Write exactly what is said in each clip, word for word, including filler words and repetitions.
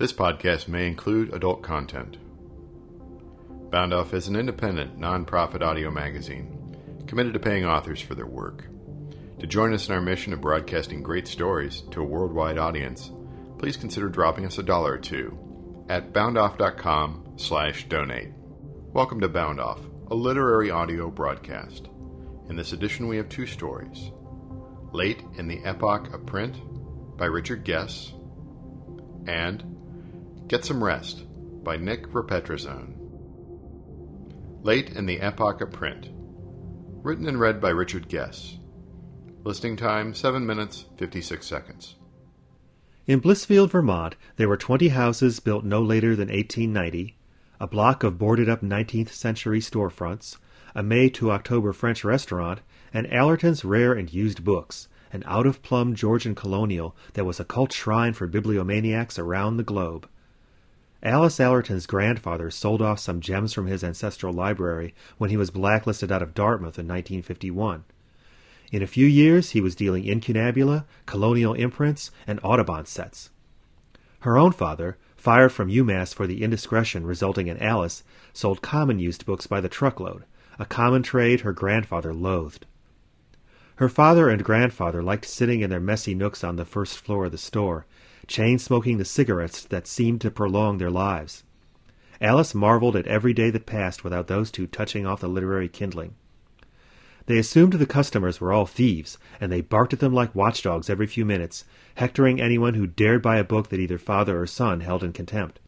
This podcast may include adult content. Bound Off is an independent, non-profit audio magazine committed to paying authors for their work. To join us in our mission of broadcasting great stories to a worldwide audience, please consider dropping us a dollar or two at boundoff.com slash donate. Welcome to Bound Off, a literary audio broadcast. In this edition, we have two stories. Late in the Epoch of Print by Richard Gess and Get Some Rest by Nick Ripatrazone. Late in the Epoch of Print. Written and read by Richard Gess. Listing time seven minutes, fifty-six seconds. In Blissfield, Vermont, there were twenty houses built no later than eighteen ninety, a block of boarded-up nineteenth century storefronts, a May to October French restaurant, and Allerton's rare and used books, an out-of-plumb Georgian colonial that was a cult shrine for bibliomaniacs around the globe. Alice Allerton's grandfather sold off some gems from his ancestral library when he was blacklisted out of Dartmouth in nineteen fifty-one. In a few years, he was dealing incunabula, colonial imprints, and Audubon sets. Her own father, fired from UMass for the indiscretion resulting in Alice, sold common-used books by the truckload, a common trade her grandfather loathed. Her father and grandfather liked sitting in their messy nooks on the first floor of the store, chain-smoking the cigarettes that seemed to prolong their lives. Alice marveled at every day that passed without those two touching off the literary kindling. They assumed the customers were all thieves, and they barked at them like watchdogs every few minutes, hectoring anyone who dared buy a book that either father or son held in contempt.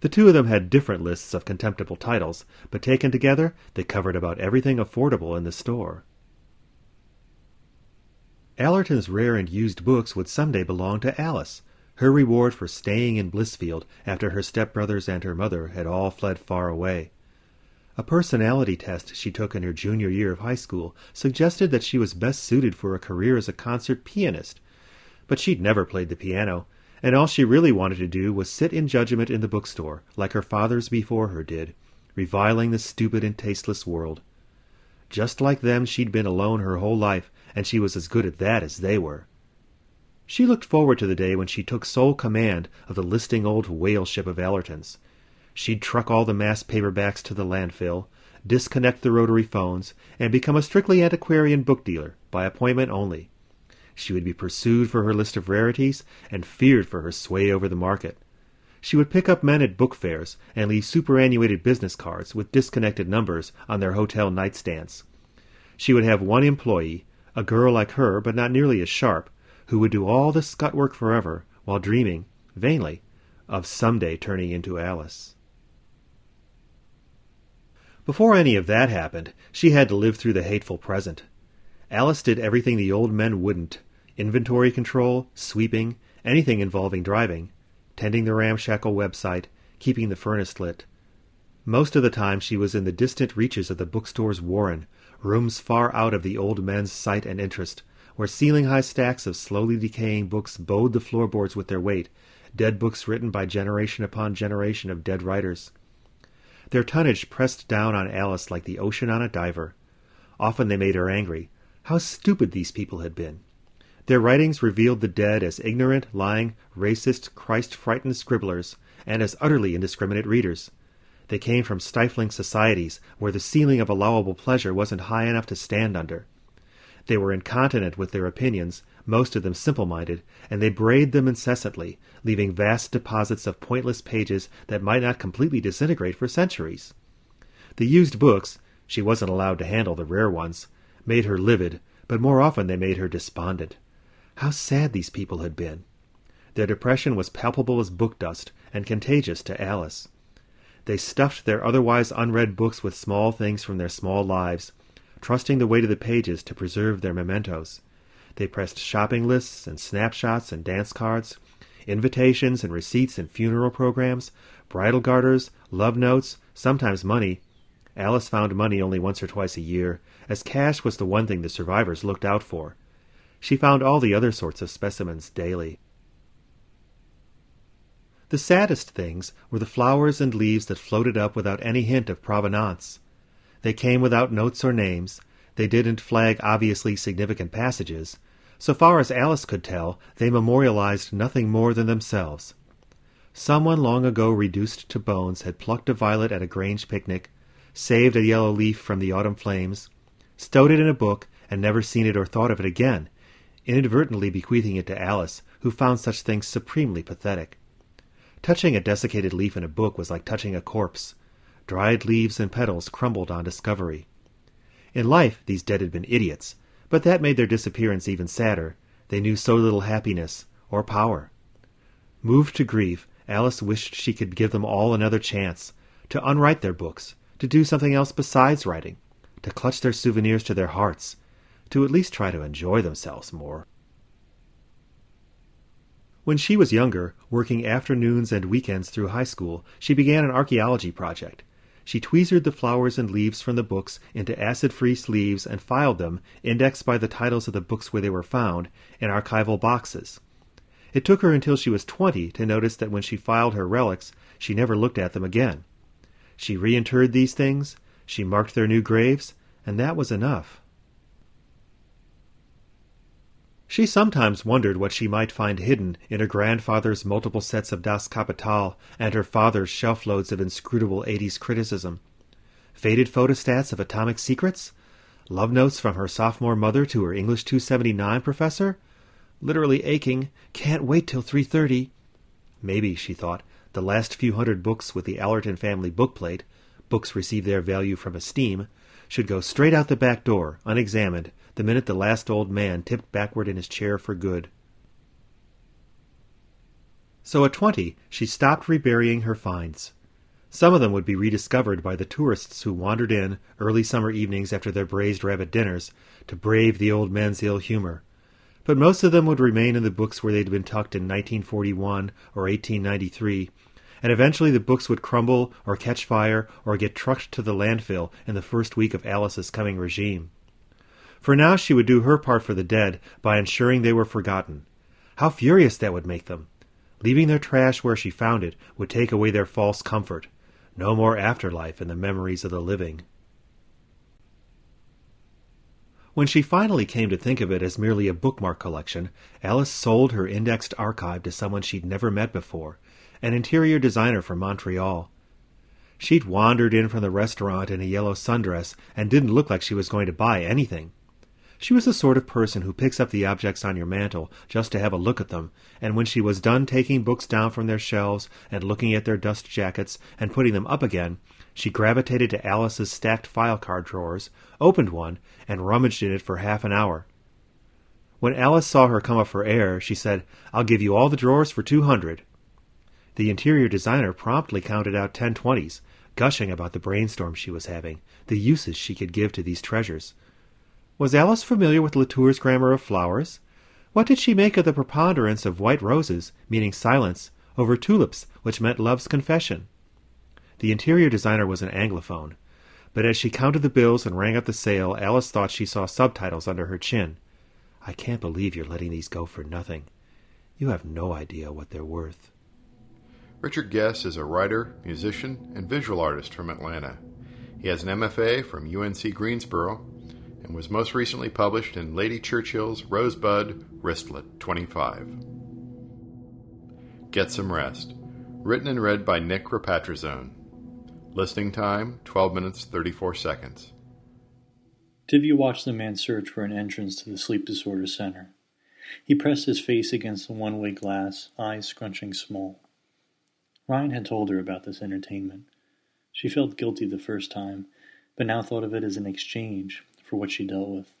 The two of them had different lists of contemptible titles, but taken together, they covered about everything affordable in the store. Allerton's rare and used books would someday belong to Alice, her reward for staying in Blissfield after her stepbrothers and her mother had all fled far away. A personality test she took in her junior year of high school suggested that she was best suited for a career as a concert pianist, but she'd never played the piano, and all she really wanted to do was sit in judgment in the bookstore, like her fathers before her did, reviling the stupid and tasteless world. Just like them, she'd been alone her whole life, and she was as good at that as they were. She looked forward to the day when she took sole command of the listing old whale ship of Allerton's. She'd truck all the mass paperbacks to the landfill, disconnect the rotary phones, and become a strictly antiquarian book dealer, by appointment only. She would be pursued for her list of rarities and feared for her sway over the market. She would pick up men at book fairs and leave superannuated business cards with disconnected numbers on their hotel nightstands. She would have one employee, a girl like her, but not nearly as sharp, who would do all the scut work forever, while dreaming, vainly, of someday turning into Alice. Before any of that happened, she had to live through the hateful present. Alice did everything the old men wouldn't: inventory control, sweeping, anything involving driving, tending the ramshackle website, keeping the furnace lit. Most of the time she was in the distant reaches of the bookstore's warren, rooms far out of the old men's sight and interest, where ceiling-high stacks of slowly decaying books bowed the floorboards with their weight, dead books written by generation upon generation of dead writers. Their tonnage pressed down on Alice like the ocean on a diver. Often they made her angry. How stupid these people had been! Their writings revealed the dead as ignorant, lying, racist, Christ-frightened scribblers, and as utterly indiscriminate readers. They came from stifling societies where the ceiling of allowable pleasure wasn't high enough to stand under. They were incontinent with their opinions, most of them simple-minded, and they brayed them incessantly, leaving vast deposits of pointless pages that might not completely disintegrate for centuries. The used books, she wasn't allowed to handle the rare ones, made her livid, but more often they made her despondent. How sad these people had been! Their depression was palpable as book dust, and contagious to Alice. They stuffed their otherwise unread books with small things from their small lives, trusting the weight of the pages to preserve their mementos. They pressed shopping lists and snapshots and dance cards, invitations and receipts and funeral programs, bridal garters, love notes, sometimes money. Alice found money only once or twice a year, as cash was the one thing the survivors looked out for. She found all the other sorts of specimens daily. The saddest things were the flowers and leaves that floated up without any hint of provenance. They came without notes or names. They didn't flag obviously significant passages. So far as Alice could tell, they memorialized nothing more than themselves. Someone long ago reduced to bones had plucked a violet at a Grange picnic, saved a yellow leaf from the autumn flames, stowed it in a book, and never seen it or thought of it again, inadvertently bequeathing it to Alice, who found such things supremely pathetic. Touching a desiccated leaf in a book was like touching a corpse. Dried leaves and petals crumbled on discovery. In life these dead had been idiots, but that made their disappearance even sadder. They knew so little happiness or power. Moved to grief, Alice wished she could give them all another chance, to unwrite their books, to do something else besides writing, to clutch their souvenirs to their hearts, to at least try to enjoy themselves more. When she was younger, working afternoons and weekends through high school, she began an archaeology project. She tweezered the flowers and leaves from the books into acid-free sleeves and filed them, indexed by the titles of the books where they were found, in archival boxes. It took her until she was twenty to notice that when she filed her relics, she never looked at them again. She reinterred these things, she marked their new graves, and that was enough. She sometimes wondered what she might find hidden in her grandfather's multiple sets of Das Kapital and her father's shelf-loads of inscrutable eighties criticism. Faded photostats of atomic secrets? Love notes from her sophomore mother to her English two seventy-nine professor? Literally aching, can't wait till three thirty. Maybe, she thought, the last few hundred books with the Allerton family bookplate, books receive their value from esteem, should go straight out the back door, unexamined, the minute the last old man tipped backward in his chair for good. So at twenty, she stopped reburying her finds. Some of them would be rediscovered by the tourists who wandered in, early summer evenings after their braised rabbit dinners, to brave the old men's ill humor. But most of them would remain in the books where they'd been tucked in nineteen forty-one or eighteen ninety-three, and eventually the books would crumble or catch fire or get trucked to the landfill in the first week of Alice's coming regime. For now she would do her part for the dead by ensuring they were forgotten. How furious that would make them! Leaving their trash where she found it would take away their false comfort. No more afterlife in the memories of the living. When she finally came to think of it as merely a bookmark collection, Alice sold her indexed archive to someone she'd never met before, an interior designer from Montreal. She'd wandered in from the restaurant in a yellow sundress and didn't look like she was going to buy anything. She was the sort of person who picks up the objects on your mantle just to have a look at them, and when she was done taking books down from their shelves and looking at their dust jackets and putting them up again, she gravitated to Alice's stacked file card drawers, opened one, and rummaged in it for half an hour. When Alice saw her come up for air, she said, "I'll give you all the drawers for two hundred." The interior designer promptly counted out ten twenties, gushing about the brainstorm she was having, the uses she could give to these treasures. Was Alice familiar with Latour's grammar of flowers? What did she make of the preponderance of white roses, meaning silence, over tulips, which meant love's confession? The interior designer was an Anglophone, but as she counted the bills and rang up the sale, Alice thought she saw subtitles under her chin. "I can't believe you're letting these go for nothing. You have no idea what they're worth." Richard Gess is a writer, musician, and visual artist from Atlanta. He has an M F A from U N C Greensboro, and was most recently published in Lady Churchill's Rosebud Wristlet twenty-five. Get Some Rest, written and read by Nick Ripatrazone. Listening time, twelve minutes, thirty-four seconds. Divya watched the man search for an entrance to the sleep disorder center. He pressed his face against the one-way glass, eyes scrunching small. Ryan had told her about this entertainment. She felt guilty the first time, but now thought of it as an exchange for what she dealt with.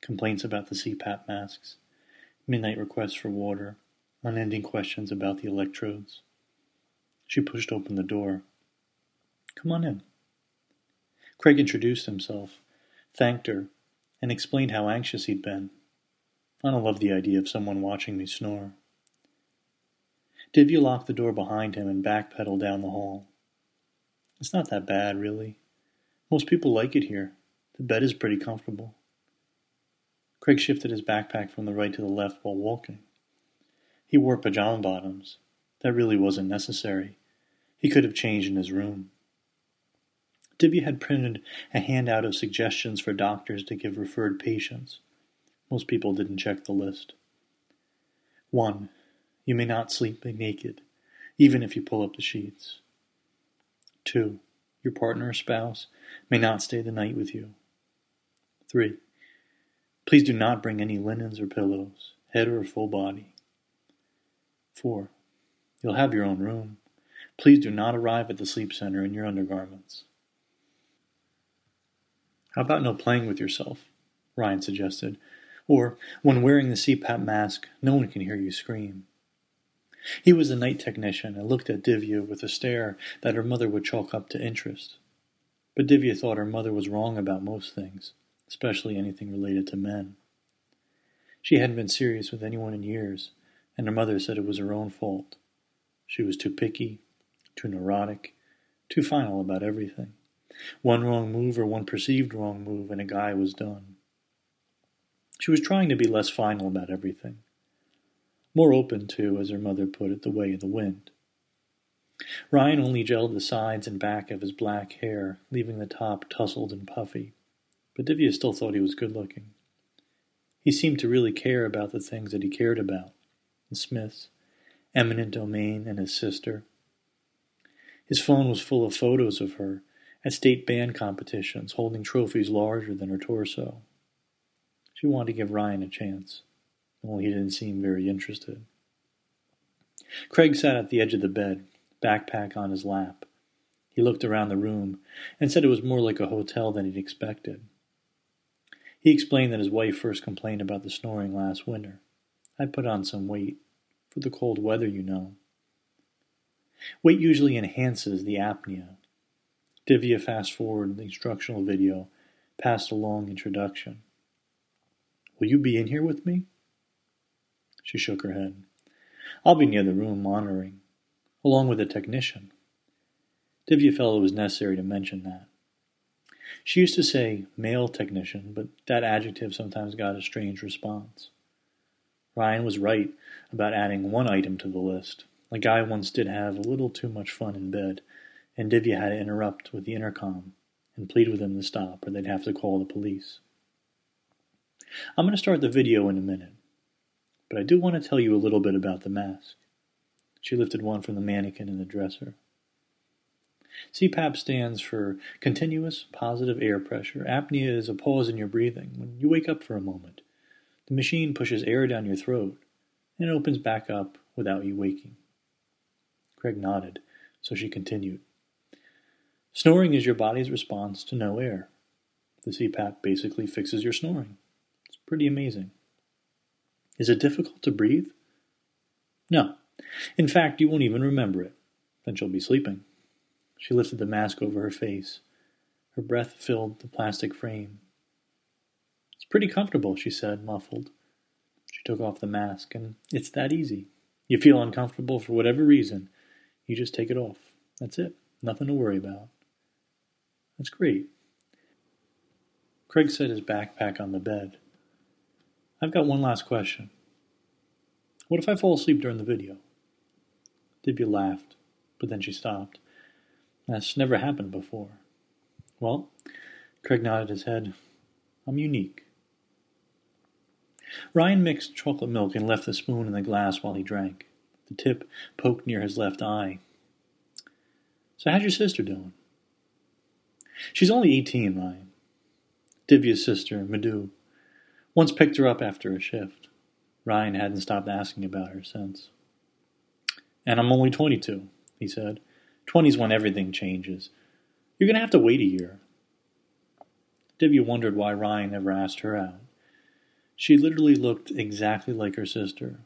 Complaints about the C PAP masks, midnight requests for water, unending questions about the electrodes. She pushed open the door. "Come on in." Craig introduced himself, thanked her, and explained how anxious he'd been. "I don't love the idea of someone watching me snore." Divya locked the door behind him and backpedaled down the hall. "It's not that bad, really. Most people like it here. The bed is pretty comfortable." Craig shifted his backpack from the right to the left while walking. He wore pajama bottoms. That really wasn't necessary. He could have changed in his room. Divya had printed a handout of suggestions for doctors to give referred patients. Most people didn't check the list. one. You may not sleep naked. even if you pull up the sheets. Two, your partner or spouse may not stay the night with you. Three, please do not bring any linens or pillows, head or full body. Four, you'll have your own room. Please do not arrive at the sleep center in your undergarments. How about no playing with yourself? Ryan suggested. Or, when wearing the C PAP mask, no one can hear you scream. He was a night technician and looked at Divya with a stare that her mother would chalk up to interest. But Divya thought her mother was wrong about most things, especially anything related to men. She hadn't been serious with anyone in years, and her mother said it was her own fault. She was too picky, too neurotic, too final about everything. One wrong move or one perceived wrong move and a guy was done. She was trying to be less final about everything. More open to, as her mother put it, the way of the wind. Ryan only gelled the sides and back of his black hair, leaving the top tousled and puffy. But Divya still thought he was good-looking. He seemed to really care about the things that he cared about. And Smith's, eminent domain, and his sister. His phone was full of photos of her at state band competitions, holding trophies larger than her torso. She wanted to give Ryan a chance, only he didn't seem very interested. Craig sat at the edge of the bed, backpack on his lap. He looked around the room and said it was more like a hotel than he'd expected. He explained that his wife first complained about the snoring last winter. I put on some weight, for the cold weather, you know. Weight usually enhances the apnea. Divya fast-forwarded the instructional video, passed a long introduction. Will you be in here with me? She shook her head. I'll be near the room monitoring, along with a technician. Divya felt it was necessary to mention that. She used to say male technician, but that adjective sometimes got a strange response. Ryan was right about adding one item to the list. A guy once did have a little too much fun in bed, and Divya had to interrupt with the intercom and plead with him to stop or they'd have to call the police. I'm going to start the video in a minute, but I do want to tell you a little bit about the mask. She lifted one from the mannequin in the dresser. C PAP stands for Continuous Positive Air Pressure. Apnea is a pause in your breathing when you wake up for a moment. The machine pushes air down your throat, and it opens back up without you waking. Craig nodded, so she continued. Snoring is your body's response to no air. The C PAP basically fixes your snoring. It's pretty amazing. Is it difficult to breathe? No. In fact, you won't even remember it. Then she'll be sleeping. She lifted the mask over her face. Her breath filled the plastic frame. It's pretty comfortable, she said, muffled. She took off the mask, and it's that easy. You feel uncomfortable for whatever reason. You just take it off. That's it. Nothing to worry about. That's great. Craig set his backpack on the bed. I've got one last question. What if I fall asleep during the video? Divya laughed, but then she stopped. That's never happened before. Well, Craig nodded his head. I'm unique. Ryan mixed chocolate milk and left the spoon in the glass while he drank. The tip poked near his left eye. So how's your sister doing? She's only eighteen, Ryan. Divya's sister, Madhu, once picked her up after a shift. Ryan hadn't stopped asking about her since. And I'm only twenty-two, he said. Twenty's when everything changes. You're going to have to wait a year. Divya wondered why Ryan never asked her out. She literally looked exactly like her sister.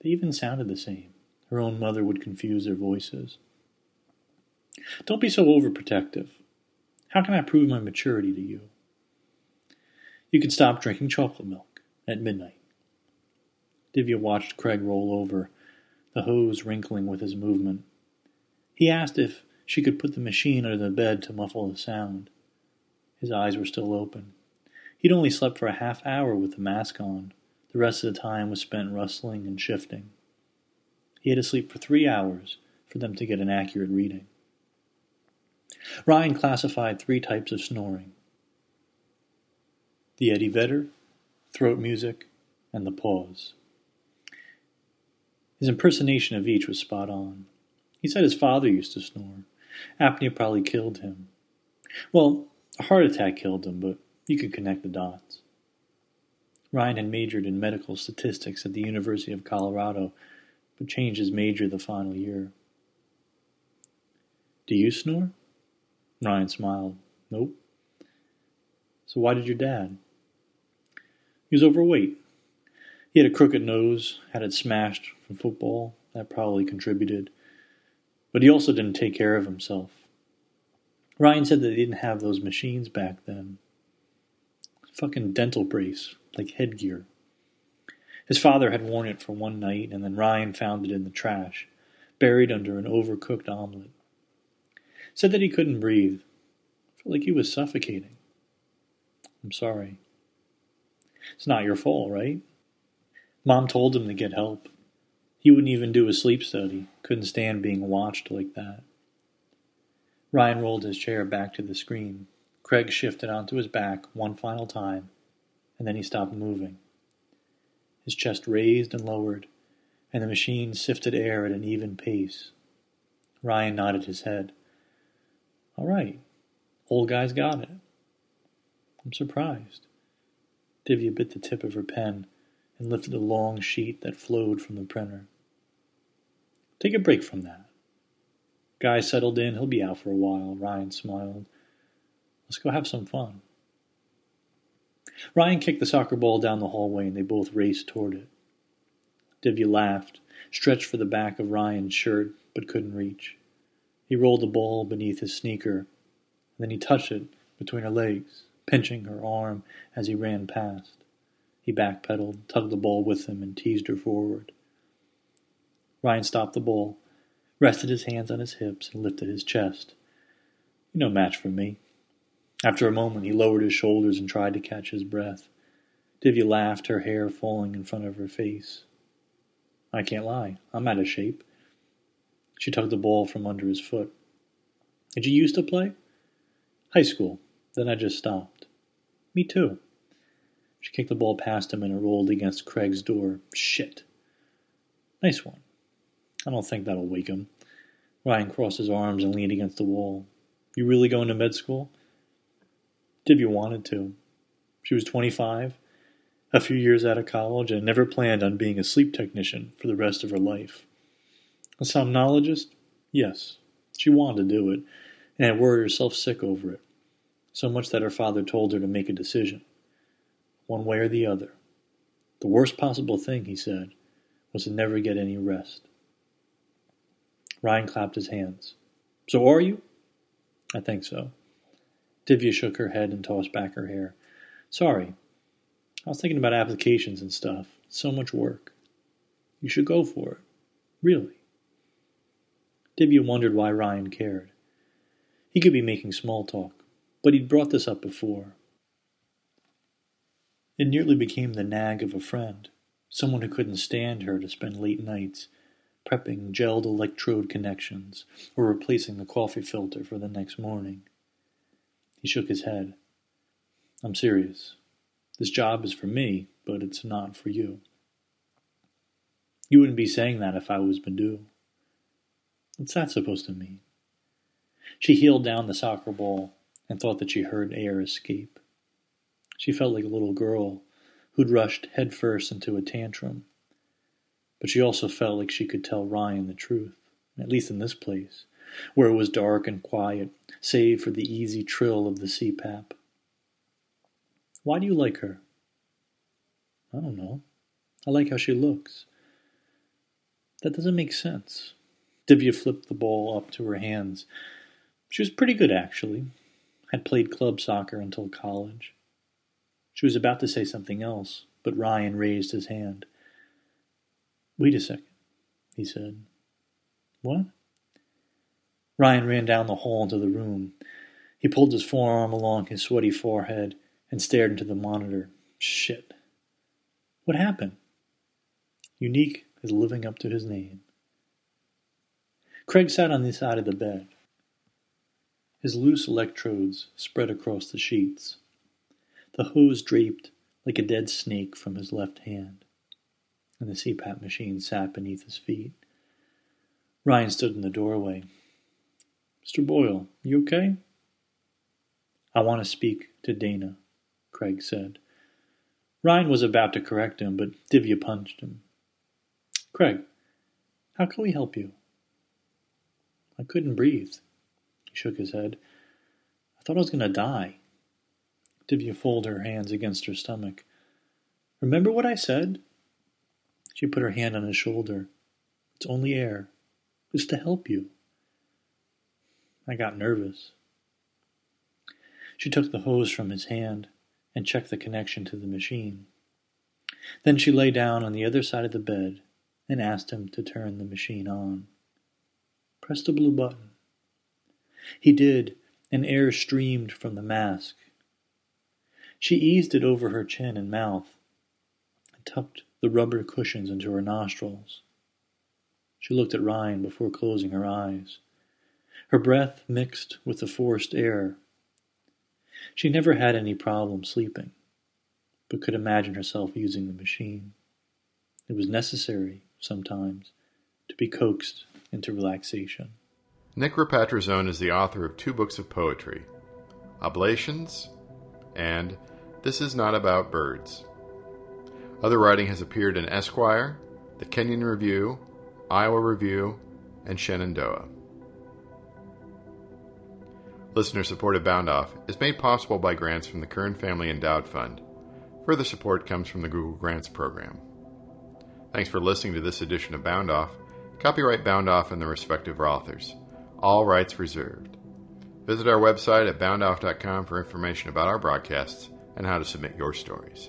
They even sounded the same. Her own mother would confuse their voices. Don't be so overprotective. How can I prove my maturity to you? You can stop drinking chocolate milk at midnight. Divya watched Craig roll over, the hose wrinkling with his movement. He asked if she could put the machine under the bed to muffle the sound. His eyes were still open. He'd only slept for a half hour with the mask on. The rest of the time was spent rustling and shifting. He had to sleep for three hours for them to get an accurate reading. Ryan classified three types of snoring. The Eddie Vedder, throat music, and the pause. His impersonation of each was spot on. He said his father used to snore. Apnea probably killed him. Well, a heart attack killed him, but you could connect the dots. Ryan had majored in medical statistics at the University of Colorado, but changed his major the final year. Do you snore? Ryan smiled. Nope. So why did your dad? He was overweight. He had a crooked nose, had it smashed from football. That probably contributed. But he also didn't take care of himself. Ryan said that they didn't have those machines back then. Fucking dental brace, like headgear. His father had worn it for one night, and then Ryan found it in the trash, buried under an overcooked omelet. Said that he couldn't breathe. Felt like he was suffocating. I'm sorry. It's not your fault, right? Mom told him to get help. He wouldn't even do a sleep study. Couldn't stand being watched like that. Ryan rolled his chair back to the screen. Craig shifted onto his back one final time, and then he stopped moving. His chest raised and lowered, and the machine sifted air at an even pace. Ryan nodded his head. All right, old guy's got it. I'm surprised. Divya bit the tip of her pen and lifted a long sheet that flowed from the printer. Take a break from that. Guy settled in. He'll be out for a while. Ryan smiled. Let's go have some fun. Ryan kicked the soccer ball down the hallway, and they both raced toward it. Divya laughed, stretched for the back of Ryan's shirt, but couldn't reach. He rolled the ball beneath his sneaker, and then he touched it between her legs, pinching her arm as he ran past. He backpedaled, tugged the ball with him, and teased her forward. Ryan stopped the ball, rested his hands on his hips, and lifted his chest. No match for me. After a moment, he lowered his shoulders and tried to catch his breath. Divya laughed, her hair falling in front of her face. I can't lie. I'm out of shape. She tugged the ball from under his foot. Did you used to play? High school. Then I just stopped. Me too. She kicked the ball past him and it rolled against Craig's door. Shit. Nice one. I don't think that'll wake him. Ryan crossed his arms and leaned against the wall. You really going to med school? Divya wanted to. She was twenty-five, a few years out of college, and never planned on being a sleep technician for the rest of her life. A somnologist? Yes. She wanted to do it, and had worried herself sick over it, so much that her father told her to make a decision. One way or the other. The worst possible thing, he said, was to never get any rest. Ryan clapped his hands. So are you? I think so. Divya shook her head and tossed back her hair. Sorry. I was thinking about applications and stuff. So much work. You should go for it. Really. Divya wondered why Ryan cared. He could be making small talk, but he'd brought this up before. It nearly became the nag of a friend, someone who couldn't stand her to spend late nights prepping gelled electrode connections or replacing the coffee filter for the next morning. He shook his head. I'm serious. This job is for me, but it's not for you. You wouldn't be saying that if I was Madhu. What's that supposed to mean? She heeled down the soccer ball and thought that she heard air escape. She felt like a little girl who'd rushed headfirst into a tantrum. But she also felt like she could tell Ryan the truth, at least in this place, where it was dark and quiet, save for the easy trill of the C PAP. Why do you like her? I don't know. I like how she looks. That doesn't make sense. Divya flipped the ball up to her hands. She was pretty good, actually. Had played club soccer until college. She was about to say something else, but Ryan raised his hand. Wait a second, he said. What? Ryan ran down the hall into the room. He pulled his forearm along his sweaty forehead and stared into the monitor. Shit. What happened? Unique is living up to his name. Craig sat on the side of the bed. His loose electrodes spread across the sheets. The hose draped like a dead snake from his left hand, and the C PAP machine sat beneath his feet. Ryan stood in the doorway. "Mister Boyle, you okay?" "I want to speak to Dana," Craig said. Ryan was about to correct him, but Divya punched him. "Craig, how can we help you?" "I couldn't breathe." He shook his head. "I thought I was going to die." Divya folded her hands against her stomach. "Remember what I said?" She put her hand on his shoulder. "It's only air. It's to help you." I got nervous. She took the hose from his hand and checked the connection to the machine. Then she lay down on the other side of the bed and asked him to turn the machine on. "Press the blue button." He did, and air streamed from the mask. She eased it over her chin and mouth and tucked the rubber cushions into her nostrils. She looked at Ryan before closing her eyes. Her breath mixed with the forced air. She never had any problem sleeping, but could imagine herself using the machine. It was necessary, sometimes, to be coaxed into relaxation. Nick Ripatrazone is the author of two books of poetry, Oblations and This Is Not About Birds. Other writing has appeared in Esquire, the Kenyon Review, Iowa Review, and Shenandoah. Listener-supported Bound Off is made possible by grants from the Kern Family Endowed Fund. Further support comes from the Google Grants Program. Thanks for listening to this edition of Bound Off. Copyright Bound Off and their respective authors. All rights reserved. Visit our website at bound off dot com for information about our broadcasts and how to submit your stories.